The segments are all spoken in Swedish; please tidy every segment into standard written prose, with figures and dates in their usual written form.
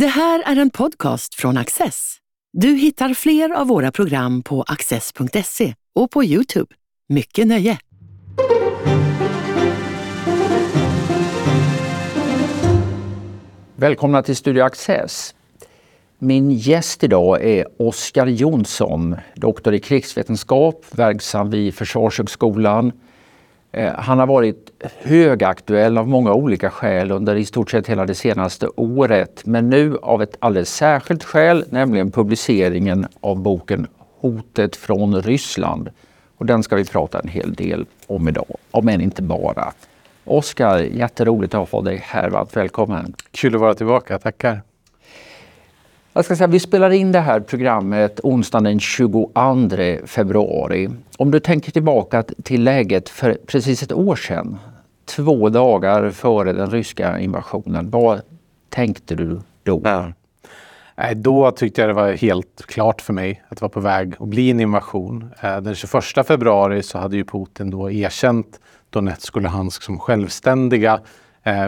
Det här är en podcast från Access. Du hittar fler av våra program på access.se och på YouTube. Mycket nöje! Välkomna till Studio Access. Min gäst idag är Oskar Jonsson, doktor i krigsvetenskap, verksam vid Försvarshögskolan. Han har varit högaktuell av många olika skäl under i stort sett hela det senaste året. Men nu av ett alldeles särskilt skäl, nämligen publiceringen av boken Hotet från Ryssland. Och den ska vi prata en hel del om idag, om än inte bara. Oskar, jätteroligt att ha dig här. Varmt välkommen. Kul att vara tillbaka, tackar. Jag ska säga, vi spelar in det här programmet onsdagen den 22 februari. Om du tänker tillbaka till läget för precis ett år sedan, 2 dagar före den ryska invasionen, vad tänkte du då? Nej, då tyckte jag det var helt klart för mig att det var på väg att bli en invasion. Den 21 februari så hade ju Putin då erkänt Donetsk och Luhansk som självständiga.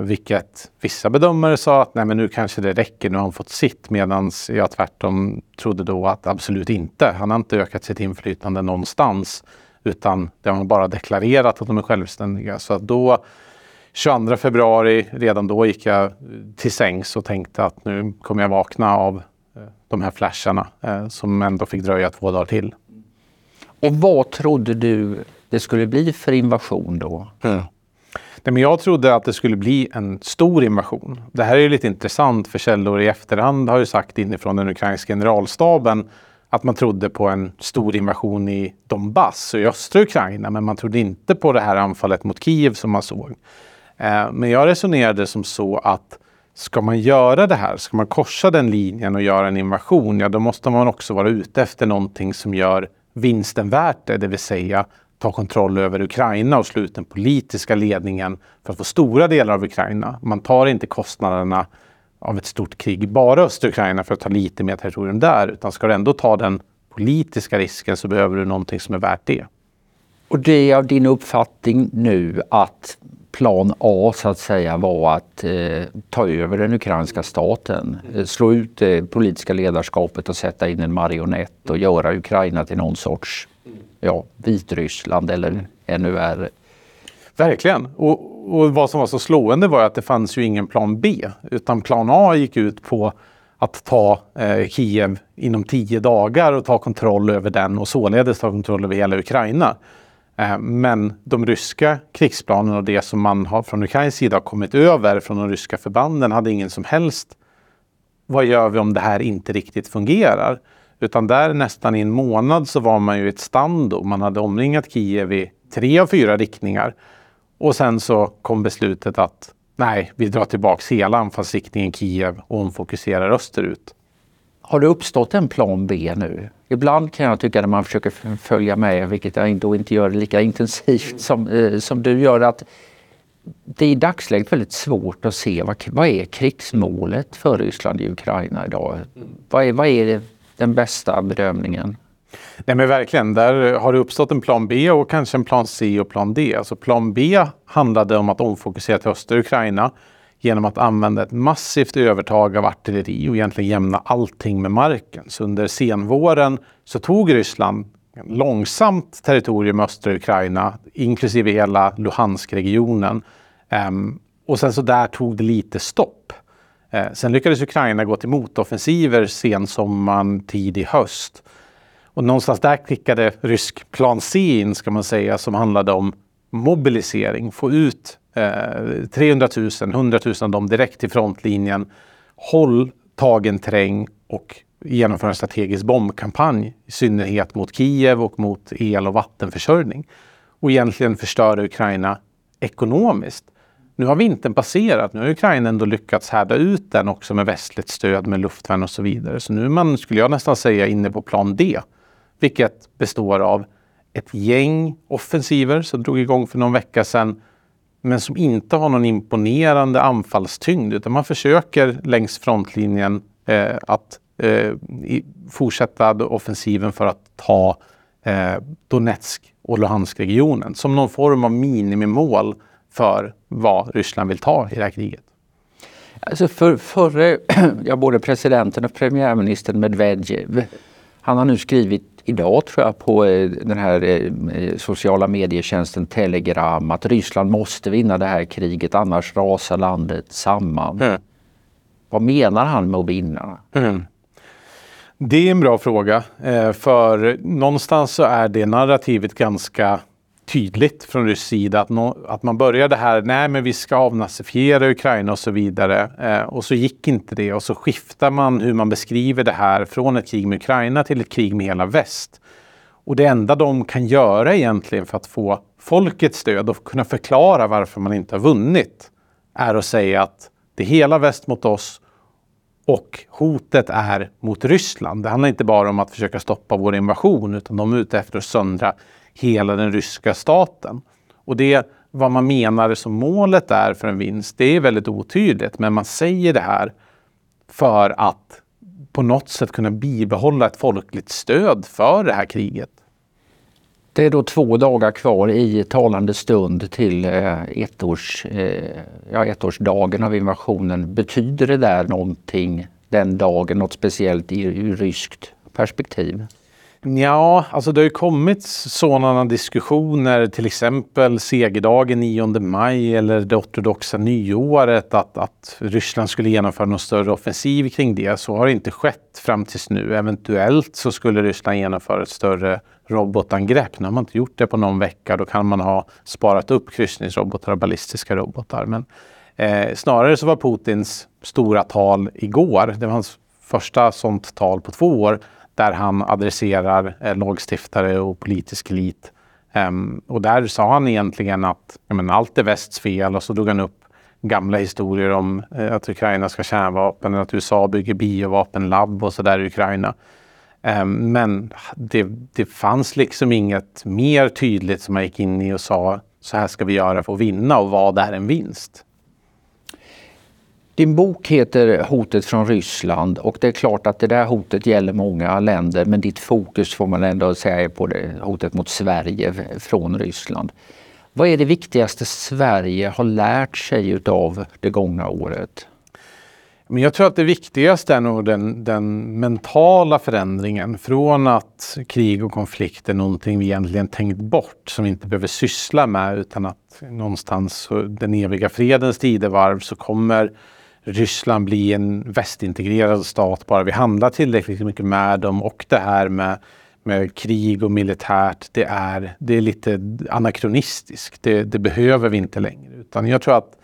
Vilket vissa bedömare sa att nej, men nu kanske det räcker, nu har han fått sitt, medan jag tvärtom trodde då att absolut inte. Han har inte ökat sitt inflytande någonstans, utan det har bara deklarerat att de är självständiga. Så att då, 22 februari, redan då gick jag till sängs och tänkte att nu kommer jag vakna av de här flasharna som ändå fick dröja 2 dagar till. Och vad trodde du det skulle bli för invasion då? Nej, men jag trodde att det skulle bli en stor invasion. Det här är ju lite intressant, för källor i efterhand har ju sagt inifrån den ukrainska generalstaben att man trodde på en stor invasion i Donbass och i östra Ukraina, men man trodde inte på det här anfallet mot Kiev som man såg. Men jag resonerade som så att ska man göra det här, ska man korsa den linjen och göra en invasion, ja då måste man också vara ute efter någonting som gör vinsten värt det, vill säga ta kontroll över Ukraina och sluta den politiska ledningen för att få stora delar av Ukraina. Man tar inte kostnaderna av ett stort krig bara östra Ukraina för att ta lite mer territorium där, utan ska du ändå ta den politiska risken så behöver du någonting som är värt det. Och det är av din uppfattning nu att plan A så att säga var att ta över den ukrainska staten, slå ut det politiska ledarskapet och sätta in en marionett och göra Ukraina till någon sorts Vit-Ryssland eller NUR. Verkligen. Och vad som var så slående var att det fanns ju ingen plan B, utan plan A gick ut på att ta Kiev inom 10 dagar och ta kontroll över den och således ta kontroll över hela Ukraina. Men de ryska krigsplanen och det som man har från Ukrains sida har kommit över från de ryska förbanden hade ingen som helst, vad gör vi om det här inte riktigt fungerar? Utan där nästan i en månad så var man ju i ett stando. Man hade omringat Kiev i 3 av 4 riktningar. Och sen så kom beslutet att nej, vi drar tillbaka hela anfallsriktningen Kiev och omfokuserar österut. Har det uppstått en plan B nu? Ibland kan jag tycka när man försöker följa med, vilket jag inte gör lika intensivt som du gör, att det är i dagsläget väldigt svårt att se vad är krigsmålet för Ryssland i Ukraina idag? Vad är det? Den bästa bedömningen. Nej men verkligen, där har det uppstått en plan B och kanske en plan C och plan D. Alltså plan B handlade om att omfokusera till östra Ukraina genom att använda ett massivt övertag av artilleri och egentligen jämna allting med marken. Så under senvåren så tog Ryssland långsamt territorium i östra Ukraina, inklusive hela Luhansk-regionen. Och sen så där tog det lite stopp. Sen lyckades Ukraina gå till motoffensiver sen sommaren, tidig höst. Och någonstans där klickade rysk plan C in, ska man säga, som handlade om mobilisering. Få ut 300 000, 100 000 av dem direkt till frontlinjen. Håll tagen terräng och genomföra en strategisk bombkampanj. I synnerhet mot Kiev och mot el- och vattenförsörjning. Och egentligen förstöra Ukraina ekonomiskt. Nu har vintern passerat, nu har Ukraina ändå lyckats härda ut den också med västligt stöd, med luftvärn och så vidare. Så nu är man, skulle jag nästan säga, inne på plan D. Vilket består av ett gäng offensiver som drog igång för någon vecka sedan. Men som inte har någon imponerande anfallstyngd, utan man försöker längs frontlinjen fortsätta offensiven för att ta Donetsk och Luhansk-regionen. Som någon form av minimimål för vad Ryssland vill ta i det här kriget. Alltså både presidenten och premiärministern Medvedev, han har nu skrivit idag tror jag på den här sociala medietjänsten Telegram att Ryssland måste vinna det här kriget, annars rasar landet samman. Mm. Vad menar han med att vinna? Mm. Det är en bra fråga, för någonstans så är det narrativet ganska tydligt från rysk sida att man började här, nej men vi ska avnazifiera Ukraina och så vidare, och så gick inte det och så skiftar man hur man beskriver det här från ett krig med Ukraina till ett krig med hela väst. Och det enda de kan göra egentligen för att få folkets stöd och kunna förklara varför man inte har vunnit är att säga att det är hela väst mot oss och hotet är mot Ryssland. Det handlar inte bara om att försöka stoppa vår invasion utan de är ute efter att söndra hela den ryska staten. Och det vad man menar som målet är för en vinst, det är väldigt otydligt. Men man säger det här för att på något sätt kunna bibehålla ett folkligt stöd för det här kriget. Det är då 2 dagar kvar i talande stund till ettårsdagen av invasionen. Betyder det där någonting den dagen, något speciellt ur ryskt perspektiv? Ja, alltså det har ju kommit sådana diskussioner, till exempel segerdagen 9 maj eller det ortodoxa nyåret, att Ryssland skulle genomföra någon större offensiv kring det. Så har det inte skett fram tills nu. Eventuellt så skulle Ryssland genomföra ett större robotangrepp. Nu har man inte gjort det på någon vecka, då kan man ha sparat upp kryssningsrobotar och ballistiska robotar. Men snarare så var Putins stora tal igår, det var hans första sånt tal på 2 år, där han adresserar lagstiftare och politisk elit. Och där sa han egentligen att allt är västs fel. Och så drog han upp gamla historier om att Ukraina ska kärnvapen. Att USA bygger biovapenlabb och sådär i Ukraina. Men det fanns liksom inget mer tydligt som man gick in i och sa så här ska vi göra för att vinna. Och vad är en vinst? Din bok heter Hotet från Ryssland och det är klart att det där hotet gäller många länder, men ditt fokus får man ändå säga är på det, hotet mot Sverige från Ryssland. Vad är det viktigaste Sverige har lärt sig av det gångna året? Men jag tror att det viktigaste är nog den mentala förändringen från att krig och konflikt är någonting vi egentligen tänkt bort som vi inte behöver syssla med, utan att någonstans den eviga fredens tidevarv så kommer Ryssland bli en västintegrerad stat bara vi handlar tillräckligt mycket med dem. Och det här med krig och militärt, det är lite anakronistiskt. Det behöver vi inte längre. Utan jag tror att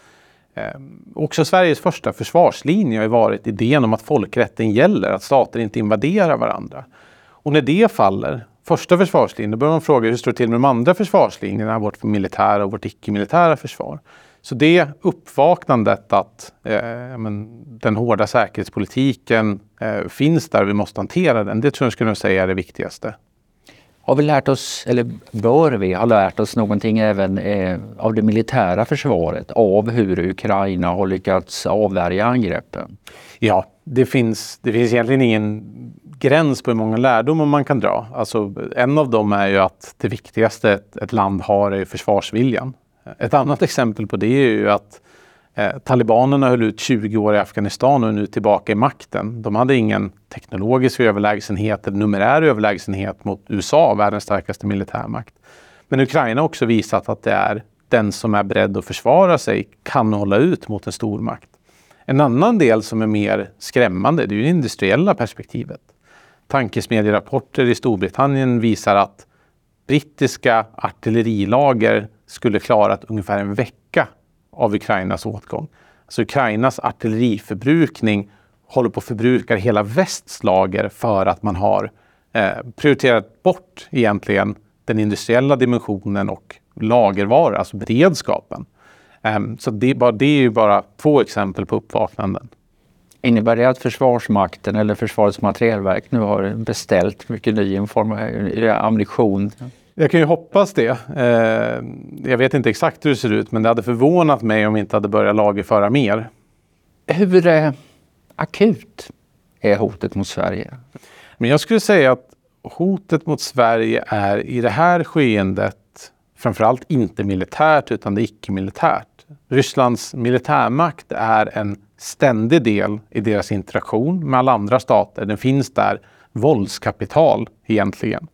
också Sveriges första försvarslinje har varit idén om att folkrätten gäller, att stater inte invaderar varandra. Och när det faller, första försvarslinjen, då börjar man fråga hur står det till med de andra försvarslinjerna, vårt militära och vårt icke-militära försvar. Så det uppvaknandet att den hårda säkerhetspolitiken finns där, vi måste hantera den, det tror jag skulle säga är det viktigaste. Har vi lärt oss, eller bör vi ha lärt oss någonting även av det militära försvaret, av hur Ukraina har lyckats avvärja angreppen? Ja, det finns egentligen ingen gräns på hur många lärdomar man kan dra. Alltså, en av dem är ju att det viktigaste ett land har är försvarsviljan. Ett annat exempel på det är ju att talibanerna höll ut 20 år i Afghanistan och är nu tillbaka i makten. De hade ingen teknologisk överlägsenhet eller numerär överlägsenhet mot USA, världens starkaste militärmakt. Men Ukraina har också visat att det är den som är beredd att försvara sig kan hålla ut mot en stor makt. En annan del som är mer skrämmande, det är ju det industriella perspektivet. Tankesmedjerapporter i Storbritannien visar att brittiska artillerilager skulle klarat ungefär en vecka av Ukrainas åtgång. Så Ukrainas artilleriförbrukning håller på att förbruka hela västs lager för att man har prioriterat bort egentligen den industriella dimensionen och lagervara, alltså beredskapen. Så det är ju bara 2 exempel på uppvaknanden. Innebär det att Försvarsmakten eller Försvarets materielverk nu har beställt mycket ny ammunition? Jag kan ju hoppas det. Jag vet inte exakt hur det ser ut, men det hade förvånat mig om vi inte hade börjat lagerföra mer. Hur akut är hotet mot Sverige? Men jag skulle säga att hotet mot Sverige är i det här skeendet framförallt inte militärt utan det är icke-militärt. Rysslands militärmakt är en ständig del i deras interaktion med alla andra stater. Den finns där våldskapital egentligen.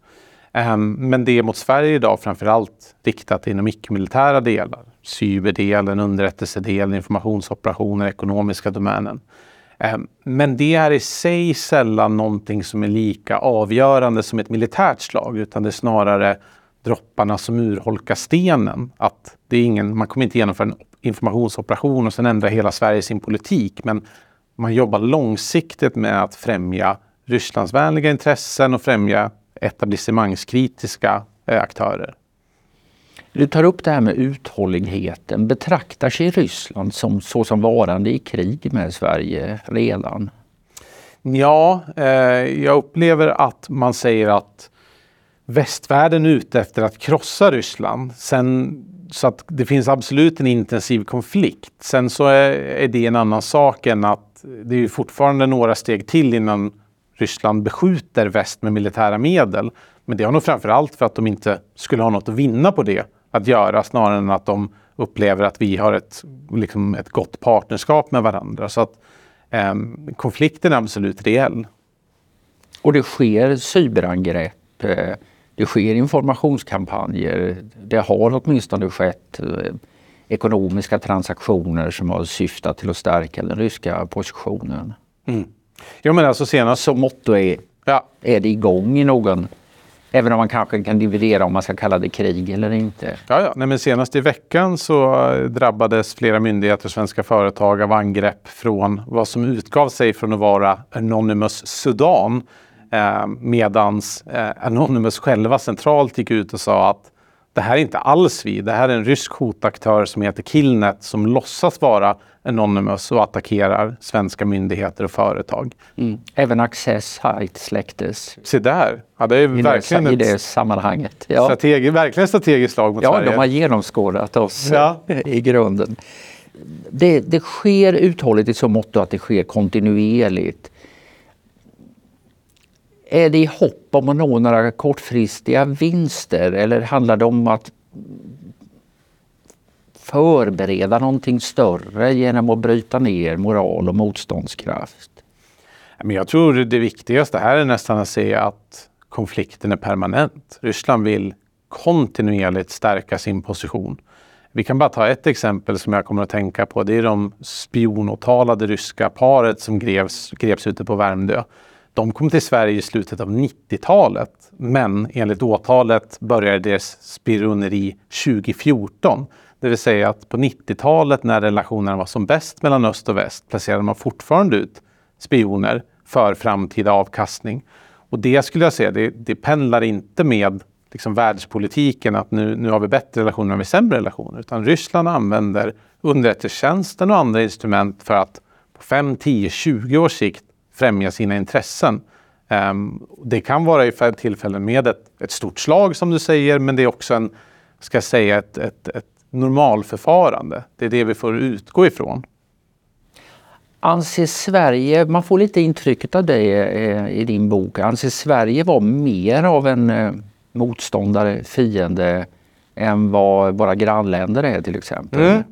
Men det är mot Sverige idag framförallt riktat inom icke-militära delar. Cyberdelen, underrättelsedelen, informationsoperationer, ekonomiska domänen. Men det är i sig sällan någonting som är lika avgörande som ett militärt slag, utan det är snarare dropparna som urholkar stenen. Att det är ingen, man kommer inte genomföra en informationsoperation och sen ändra hela Sverige sin politik, men man jobbar långsiktigt med att främja Rysslandsvänliga intressen och främja etablissemangskritiska aktörer. Du tar upp det här med uthålligheten. Betraktar sig Ryssland som varande i krig med Sverige redan? Ja, jag upplever att man säger att västvärlden är ute efter att krossa Ryssland. Sen, så att det finns absolut en intensiv konflikt. Sen så är det en annan sak än att det är fortfarande några steg till innan Ryssland beskjuter väst med militära medel. Men det har nog framförallt för att de inte skulle ha något att vinna på det att göra, snarare än att de upplever att vi har ett gott partnerskap med varandra. Så att konflikten är absolut reell. Och det sker cyberangrepp, det sker informationskampanjer, det har åtminstone skett ekonomiska transaktioner som har syftat till att stärka den ryska positionen. Mm. Jag menar alltså senast som motto är det igång i någon, även om man kanske kan dividera om man ska kalla det krig eller inte. Ja. Nej, men senast i veckan så drabbades flera myndigheter och svenska företag av angrepp från vad som utgav sig från att vara Anonymous Sudan, medans Anonymous själva centralt gick ut och sa att det här är inte alls vi, det här är en rysk hotaktör som heter Killnet som låtsas vara Anonymous och attackerar svenska myndigheter och företag. Mm. Även Access Height släcktes. Se där, ja, det är verkligen i det sammanhanget. Ja. Verkligen strategiskt slag mot Sverige. Ja, de har genomskådat oss i grunden. Det sker uthålligt i så mått att det sker kontinuerligt. Är det i hopp om att nå några kortfristiga vinster, eller handlar det om att förbereda någonting större genom att bryta ner moral och motståndskraft? Men jag tror det viktigaste här är nästan att se att konflikten är permanent. Ryssland vill kontinuerligt stärka sin position. Vi kan bara ta ett exempel som jag kommer att tänka på. Det är de spionåtalade ryska paret som greps ute på Värmdö. De kom till Sverige i slutet av 90-talet, men enligt åtalet började deras spioneri 2014. Det vill säga att på 90-talet när relationerna var som bäst mellan öst och väst placerade man fortfarande ut spioner för framtida avkastning. Och det skulle jag säga, det pendlar inte med liksom världspolitiken att nu har vi bättre relationer än vi sämre relationer. Utan Ryssland använder underrättelsetjänsten och andra instrument för att på 5, 10, 20 års sikt främja sina intressen. Det kan vara i tillfällen med ett stort slag som du säger, men det är också ett normalförfarande. Det är det vi får utgå ifrån. Anser Sverige, man får lite intrycket av det i din bok, anser Sverige vara mer av en motståndare, fiende än vad våra grannländer är till exempel? Mm.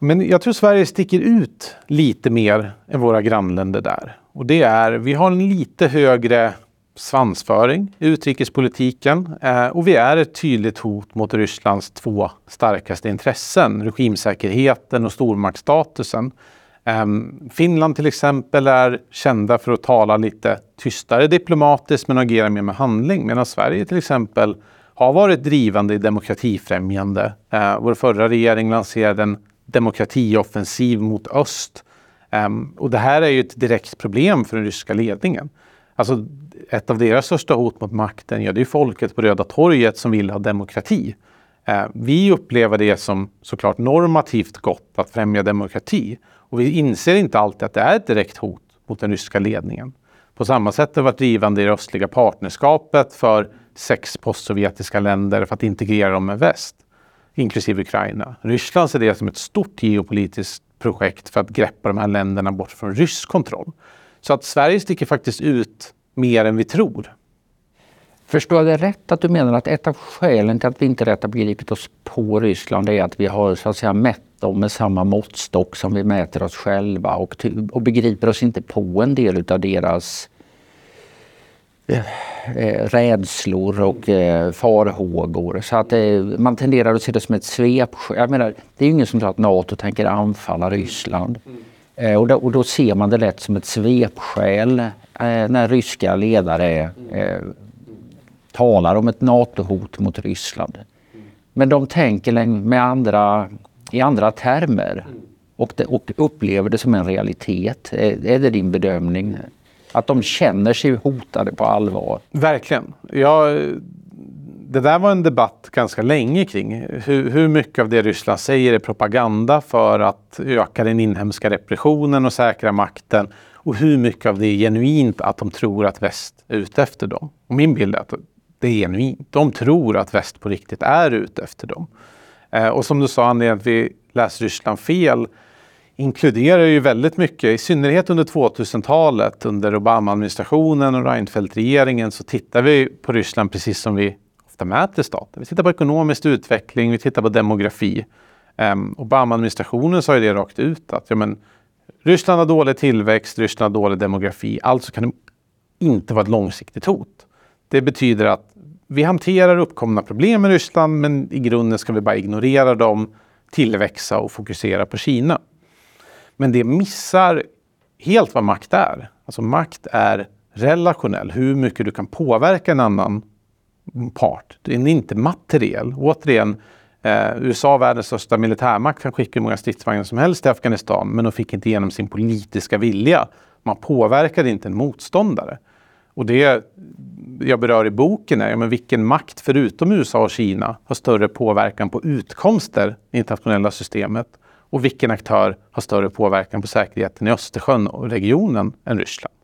Men jag tror Sverige sticker ut lite mer än våra grannländer där. Och det är, vi har en lite högre svansföring i utrikespolitiken. Och vi är ett tydligt hot mot Rysslands två starkaste intressen. Regimsäkerheten och stormaktsstatusen. Finland till exempel är kända för att tala lite tystare diplomatiskt men agera mer med handling. Medan Sverige till exempel har varit drivande i demokratifrämjande. Vår förra regering lanserade en demokratioffensiv mot öst. Och det här är ju ett direkt problem för den ryska ledningen. Alltså ett av deras största hot mot makten, det är folket på Röda torget som vill ha demokrati. Vi upplever det som såklart normativt gott att främja demokrati. Och vi inser inte alltid att det är ett direkt hot mot den ryska ledningen. På samma sätt har vi varit drivande i det östliga partnerskapet för 6 postsovjetiska länder för att integrera dem med väst, inklusive Ukraina. Ryssland ser det som ett stort geopolitiskt projekt för att greppa de här länderna bort från rysk kontroll. Så att Sverige sticker faktiskt ut mer än vi tror. Förstår jag det rätt att du menar att ett av skälen till att vi inte rätt har begripit oss på Ryssland är att vi har så att säga mätt dem med samma måttstock som vi mäter oss själva och begriper oss inte på en del av deras rädslor och farhågor. Så att man tenderar att se det som ett svep. Jag menar, det är ju ingen som tror att NATO tänker anfalla Ryssland. Och då ser man det lätt som ett svepskäl när ryska ledare talar om ett NATO-hot mot Ryssland. Men de tänker med i andra termer och upplever det som en realitet. Är det din bedömning? Att de känner sig hotade på allvar. Verkligen. Ja, det där var en debatt ganska länge kring. Hur mycket av det Ryssland säger är propaganda för att öka den inhemska repressionen och säkra makten. Och hur mycket av det är genuint att de tror att väst är ute efter dem. Och min bild är att det är genuint. De tror att väst på riktigt är ute efter dem. Och som du sa, anledningen att vi läser Ryssland fel inkluderar ju väldigt mycket, i synnerhet under 2000-talet, under Obama-administrationen och Reinfeldt-regeringen, så tittar vi på Ryssland precis som vi ofta mäter staten. Vi tittar på ekonomisk utveckling, vi tittar på demografi. Obama-administrationen sa ju det rakt ut, att ja, men, Ryssland har dålig tillväxt, Ryssland har dålig demografi, alltså kan det inte vara ett långsiktigt hot. Det betyder att vi hanterar uppkomna problem med Ryssland, men i grunden ska vi bara ignorera dem, tillväxa och fokusera på Kina. Men det missar helt vad makt är. Alltså makt är relationell. Hur mycket du kan påverka en annan part. Det är inte materiell. Återigen, USA, världens största militärmakt, kan skicka hur många stridsvagnar som helst till Afghanistan. Men de fick inte igenom sin politiska vilja. Man påverkade inte en motståndare. Och det jag berör i boken är men vilken makt förutom USA och Kina har större påverkan på utkomster i internationella systemet. Och vilken aktör har större påverkan på säkerheten i Östersjön och regionen än Ryssland?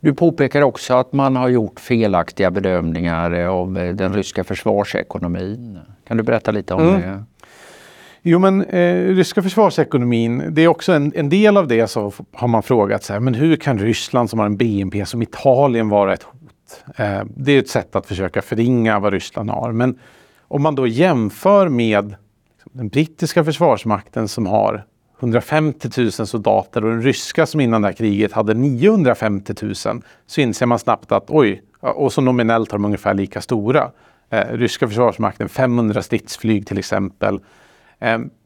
Du påpekar också att man har gjort felaktiga bedömningar av den ryska försvarsekonomin. Kan du berätta lite om det? Jo, men ryska försvarsekonomin, det är också en del av det, så har man frågat så här, men hur kan Ryssland som har en BNP som Italien vara ett hot? Det är ett sätt att försöka förringa vad Ryssland har. Men om man då jämför med den brittiska försvarsmakten som har 150 000 soldater och den ryska som innan det här kriget hade 950 000, så inser man snabbt att oj, och så nominellt har de ungefär lika stora. Ryska försvarsmakten 500 stridsflyg till exempel.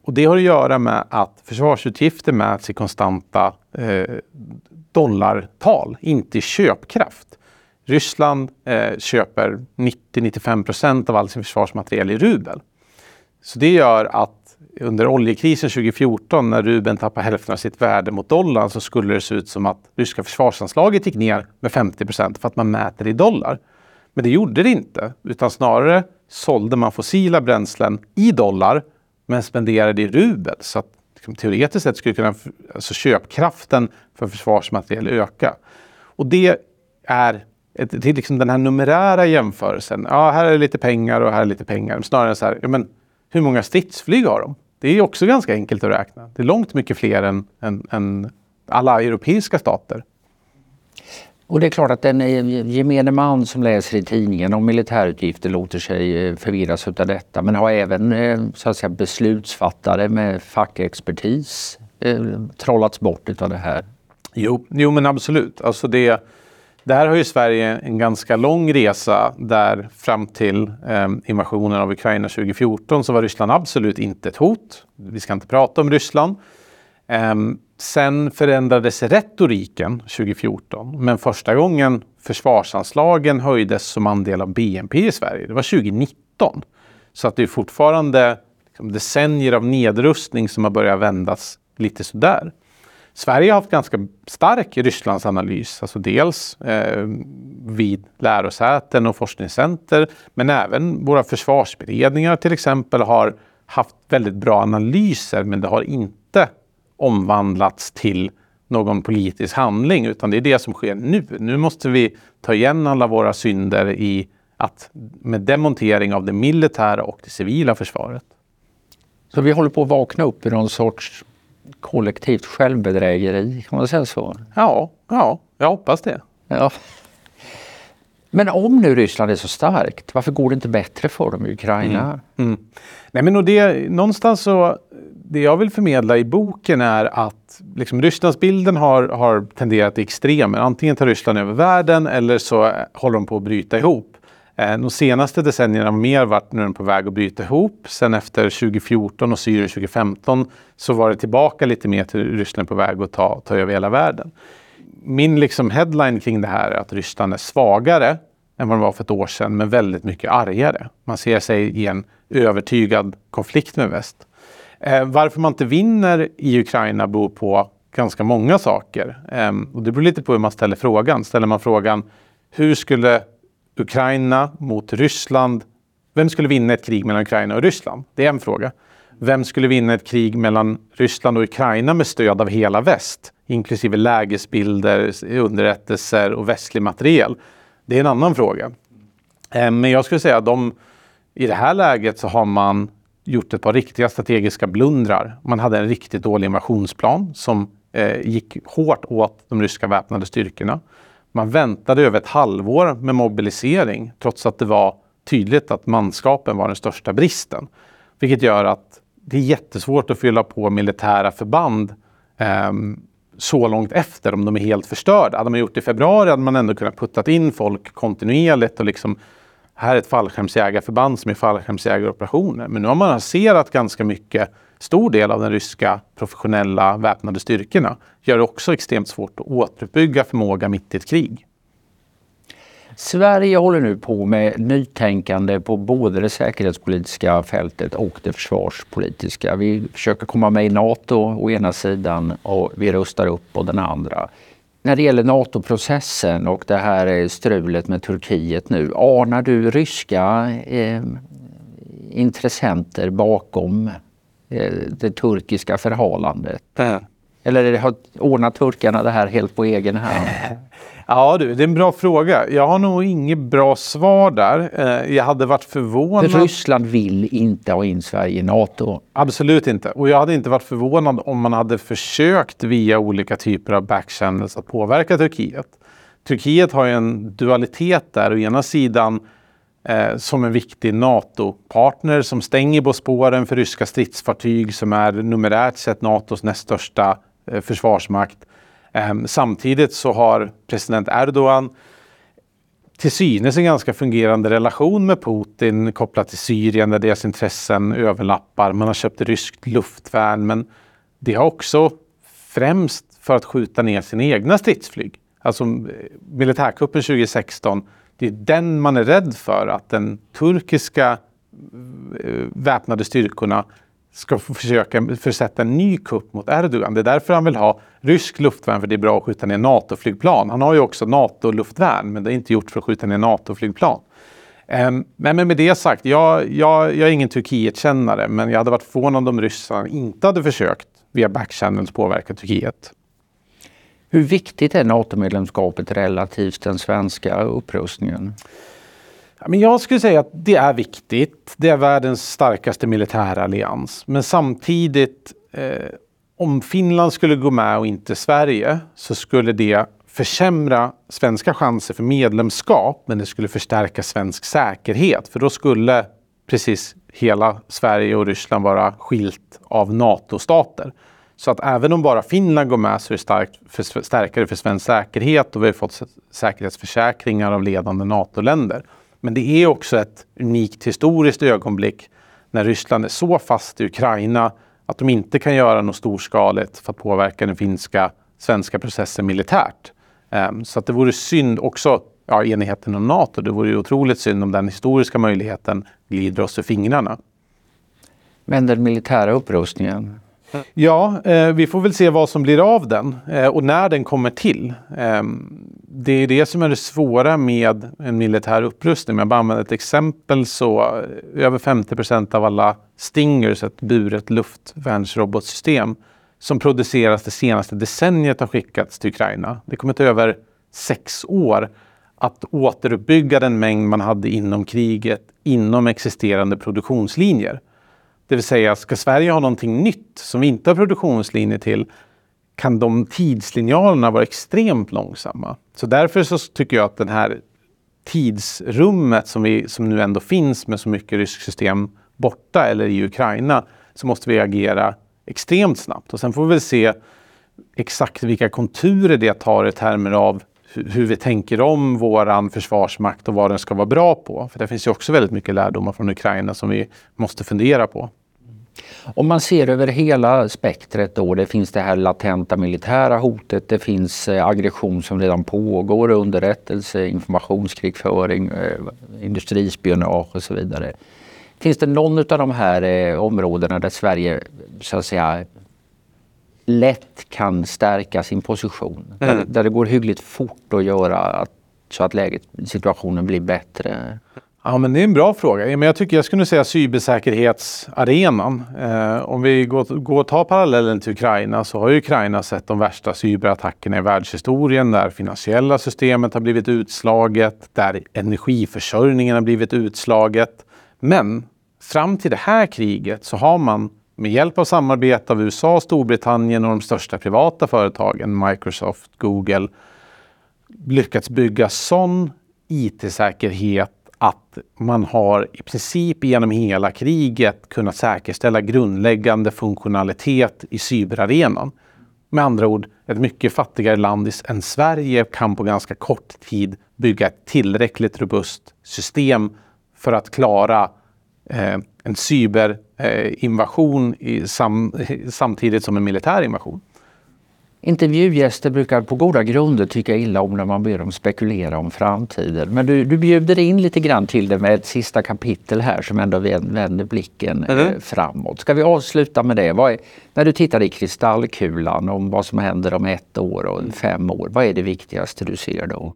Och det har att göra med att försvarsutgifter mäts i konstanta dollartal, inte i köpkraft. Ryssland köper 90-95% av all sin försvarsmateriel i rubel. Så det gör att under oljekrisen 2014, när rubeln tappade hälften av sitt värde mot dollarn, så skulle det se ut som att ryska försvarsanslaget gick ner med 50% för att man mäter i dollar. Men det gjorde det inte, utan snarare sålde man fossila bränslen i dollar men spenderade i rubel. Så att, liksom, teoretiskt sett skulle kunna, alltså, köpkraften för försvarsmateriel öka. Och det är liksom den här numerära jämförelsen. Ja, här är lite pengar och här är lite pengar. Snarare så här, ja, men hur många stridsflyg har de? Det är också ganska enkelt att räkna. Det är långt mycket fler än alla europeiska stater. Och det är klart att den gemene man som läser i tidningen om militärutgifter låter sig förvirras av detta. Men har även, så att säga, beslutsfattare med fackexpertis trollats bort av det här? Jo men absolut. Alltså där har ju Sverige en ganska lång resa, där fram till invasionen av Ukraina 2014 så var Ryssland absolut inte ett hot. Vi ska inte prata om Ryssland. Sen förändrades retoriken 2014, men första gången försvarsanslagen höjdes som andel av BNP i Sverige, det var 2019. Så att det är fortfarande liksom decennier av nedrustning som har börjat vändas lite sådär. Sverige har haft ganska stark Rysslands analys, alltså dels vid lärosäten och forskningscenter, men även våra försvarsberedningar till exempel har haft väldigt bra analyser, men det har inte omvandlats till någon politisk handling, utan det är det som sker nu. Nu måste vi ta igen alla våra synder i att, med demontering av det militära och det civila försvaret. Så vi håller på att vakna upp i någon sorts kollektivt självbedrägeri, kan man säga så? Ja, jag hoppas det. Ja. Men om nu Ryssland är så starkt, varför går det inte bättre för dem i Ukraina? Nej, men det, någonstans så, det jag vill förmedla i boken är att liksom, Rysslandsbilden har tenderat till extremer. Antingen tar Ryssland över världen eller så håller de på att bryta ihop. De senaste decennierna har mer varit nu på väg att bryta ihop. Sen efter 2014 och Syrien 2015 så var det tillbaka lite mer till Ryssland på väg att ta över hela världen. Min liksom headline kring det här är att Ryssland är svagare än vad det var för ett år sedan, men väldigt mycket argare. Man ser sig i en övertygad konflikt med väst. Varför man inte vinner i Ukraina beror på ganska många saker. Och det beror lite på hur man ställer frågan. Ställer man frågan, hur skulle Ukraina mot Ryssland, vem skulle vinna ett krig mellan Ukraina och Ryssland? Det är en fråga. Vem skulle vinna ett krig mellan Ryssland och Ukraina med stöd av hela väst, inklusive lägesbilder, underrättelser och västlig materiel? Det är en annan fråga. Men jag skulle säga att i det här läget så har man gjort ett par riktiga strategiska blundrar. Man hade en riktigt dålig invasionsplan som gick hårt åt de ryska väpnade styrkorna. Man väntade över ett halvår med mobilisering trots att det var tydligt att manskapen var den största bristen. Vilket gör att det är jättesvårt att fylla på militära förband så långt efter om de är helt förstörda. Hade man gjort det i februari hade man ändå kunnat puttat in folk kontinuerligt och liksom, här är ett fallskärmsjägarförband som är fallskärmsjägaroperationer. Men nu har man raserat ganska mycket, stor del av den ryska professionella väpnade styrkorna. Gör det också extremt svårt att återuppbygga förmåga mitt i ett krig. Sverige håller nu på med nytänkande på både det säkerhetspolitiska fältet och det försvarspolitiska. Vi försöker komma med i NATO å ena sidan och vi rustar upp på den andra. När det gäller NATO-processen och det här strulet med Turkiet nu, anar du ryska intressenter bakom det turkiska förhållandet? Eller har ordnat turkarna det här helt på egen hand? Ja du, det är en bra fråga. Jag har nog inget bra svar där. Jag hade varit förvånad. För Ryssland vill inte ha in Sverige i NATO. Absolut inte. Och jag hade inte varit förvånad om man hade försökt via olika typer av backchannels att påverka Turkiet. Turkiet har ju en dualitet där. Å ena sidan som en viktig NATO-partner som stänger Bosporen för ryska stridsfartyg som är numerärt sett NATOs näst största försvarsmakt. Samtidigt så har president Erdogan till synes en ganska fungerande relation med Putin kopplat till Syrien där deras intressen överlappar. Man har köpt ryskt luftvärn, men det har också främst för att skjuta ner sina egna stridsflyg. Alltså militärkuppen 2016, det är den man är rädd för, att den turkiska väpnade styrkorna ska försöka försätta en ny kupp mot Erdogan. Det är därför han vill ha rysk luftvärn, för det är bra att skjuta ner NATO-flygplan. Han har ju också NATO-luftvärn, men det är inte gjort för att skjuta ner NATO-flygplan. Men med det sagt, jag är ingen Turkiet-kännare, men jag hade varit förvånad om ryssarna inte hade försökt via backchannels påverka Turkiet. Hur viktigt är NATO-medlemskapet relativt den svenska upprustningen? Men jag skulle säga att det är viktigt. Det är världens starkaste militära allians. Men samtidigt, om Finland skulle gå med och inte Sverige, så skulle det försämra svenska chanser för medlemskap. Men det skulle förstärka svensk säkerhet. För då skulle precis hela Sverige och Ryssland vara skilt av NATO-stater. Så att även om bara Finland går med så är det starkare för svensk säkerhet. Och vi har fått säkerhetsförsäkringar av ledande NATO-länder. Men det är också ett unikt historiskt ögonblick när Ryssland är så fast i Ukraina att de inte kan göra något storskaligt för att påverka den finska svenska processen militärt. Så att det vore synd också, ja, enigheten om NATO, det vore ju otroligt synd om den historiska möjligheten glider oss ur fingrarna. Men den militära upprustningen? Ja, vi får väl se vad som blir av den och när den kommer till. Det är det som är det svåra med en militär upprustning. Jag bara använder ett exempel, så över 50% av alla Stingers, ett buret luftvärnsrobotsystem som produceras det senaste decenniet, har skickats till Ukraina. Det kommer ta över 6 år att återuppbygga den mängd man hade inom kriget inom existerande produktionslinjer. Det vill säga, ska Sverige ha någonting nytt som vi inte har produktionslinjer till, kan de tidslinjalerna vara extremt långsamma. Så därför så tycker jag att den här tidsrummet som nu ändå finns med så mycket rysk system borta eller i Ukraina, så måste vi agera extremt snabbt. Och sen får vi väl se exakt vilka konturer det tar i termer av hur vi tänker om våran försvarsmakt och vad den ska vara bra på. För det finns ju också väldigt mycket lärdomar från Ukraina som vi måste fundera på. Om man ser över hela spektret då, det finns det här latenta militära hotet, det finns aggression som redan pågår, underrättelse, informationskrigföring, industrispionage och så vidare. Finns det någon av de här områdena där Sverige så att säga lätt kan stärka sin position? Mm. Där det går hyggligt fort att göra så att situationen blir bättre? Ja, men det är en bra fråga. Men jag skulle säga cybersäkerhetsarenan. Om vi går och tar parallellen till Ukraina, så har ju Ukraina sett de värsta cyberattackerna i världshistorien, där finansiella systemet har blivit utslaget, där energiförsörjningen har blivit utslaget. Men fram till det här kriget så har man med hjälp av samarbete av USA, Storbritannien och de största privata företagen, Microsoft, Google, lyckats bygga sån IT-säkerhet att man har i princip genom hela kriget kunnat säkerställa grundläggande funktionalitet i cyberarenan. Med andra ord, ett mycket fattigare land än Sverige kan på ganska kort tid bygga ett tillräckligt robust system för att klara en cyberinvasion samtidigt som en militär invasion. Intervjugäster brukar på goda grunder tycka illa om när man ber dem spekulera om framtiden. Men du bjuder in lite grann till det med ett sista kapitel här som ändå vänder blicken framåt. Ska vi avsluta med det? När du tittar i kristallkulan om vad som händer om 1 år och 5 år, vad är det viktigaste du ser då?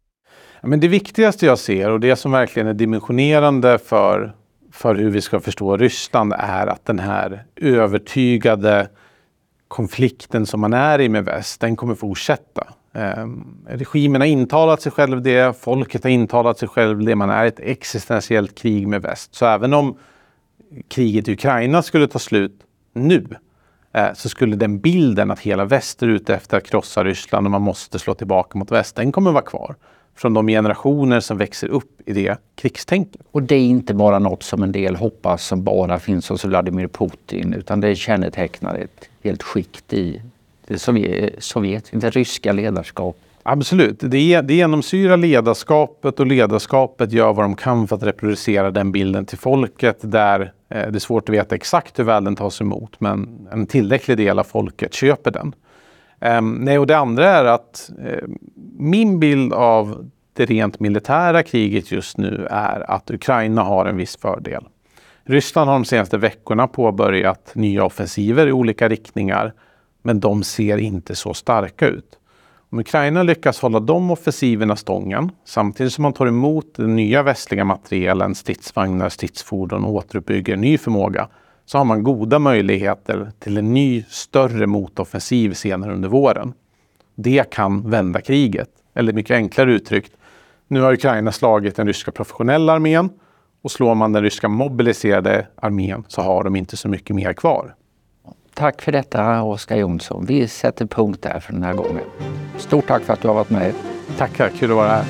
Men det viktigaste jag ser, och det som verkligen är dimensionerande för hur vi ska förstå Ryssland, är att den här övertygade konflikten som man är i med väst, den kommer fortsätta. Regimen har intalat sig själv det, folket har intalat sig själv det, man är i ett existentiellt krig med väst. Så även om kriget i Ukraina skulle ta slut nu, så skulle den bilden att hela väst är ute efter att krossa Ryssland och man måste slå tillbaka mot väst, den kommer vara kvar. Från de generationer som växer upp i det krigstänket. Och det är inte bara något som en del hoppas som bara finns hos Vladimir Putin, utan det kännetecknar ett helt skikt i det det ryska ledarskapet. Absolut, det genomsyrar ledarskapet, och ledarskapet gör vad de kan för att reproducera den bilden till folket, där det är svårt att veta exakt hur världen tas emot, men en tillräcklig del av folket köper den. Och det andra är att min bild av det rent militära kriget just nu är att Ukraina har en viss fördel. Ryssland har de senaste veckorna påbörjat nya offensiver i olika riktningar, men de ser inte så starka ut. Om Ukraina lyckas hålla de offensiverna stången, samtidigt som man tar emot den nya västliga materielen, stridsvagnar, stridsfordon, och återuppbygger ny förmåga, så har man goda möjligheter till en ny, större motoffensiv senare under våren. Det kan vända kriget. Eller mycket enklare uttryckt, nu har Ukraina slagit den ryska professionella armén, och slår man den ryska mobiliserade armén så har de inte så mycket mer kvar. Tack för detta, Oskar Jonsson. Vi sätter punkt där för den här gången. Stort tack för att du har varit med. Tackar, kul att vara här.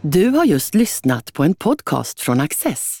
Du har just lyssnat på en podcast från Access.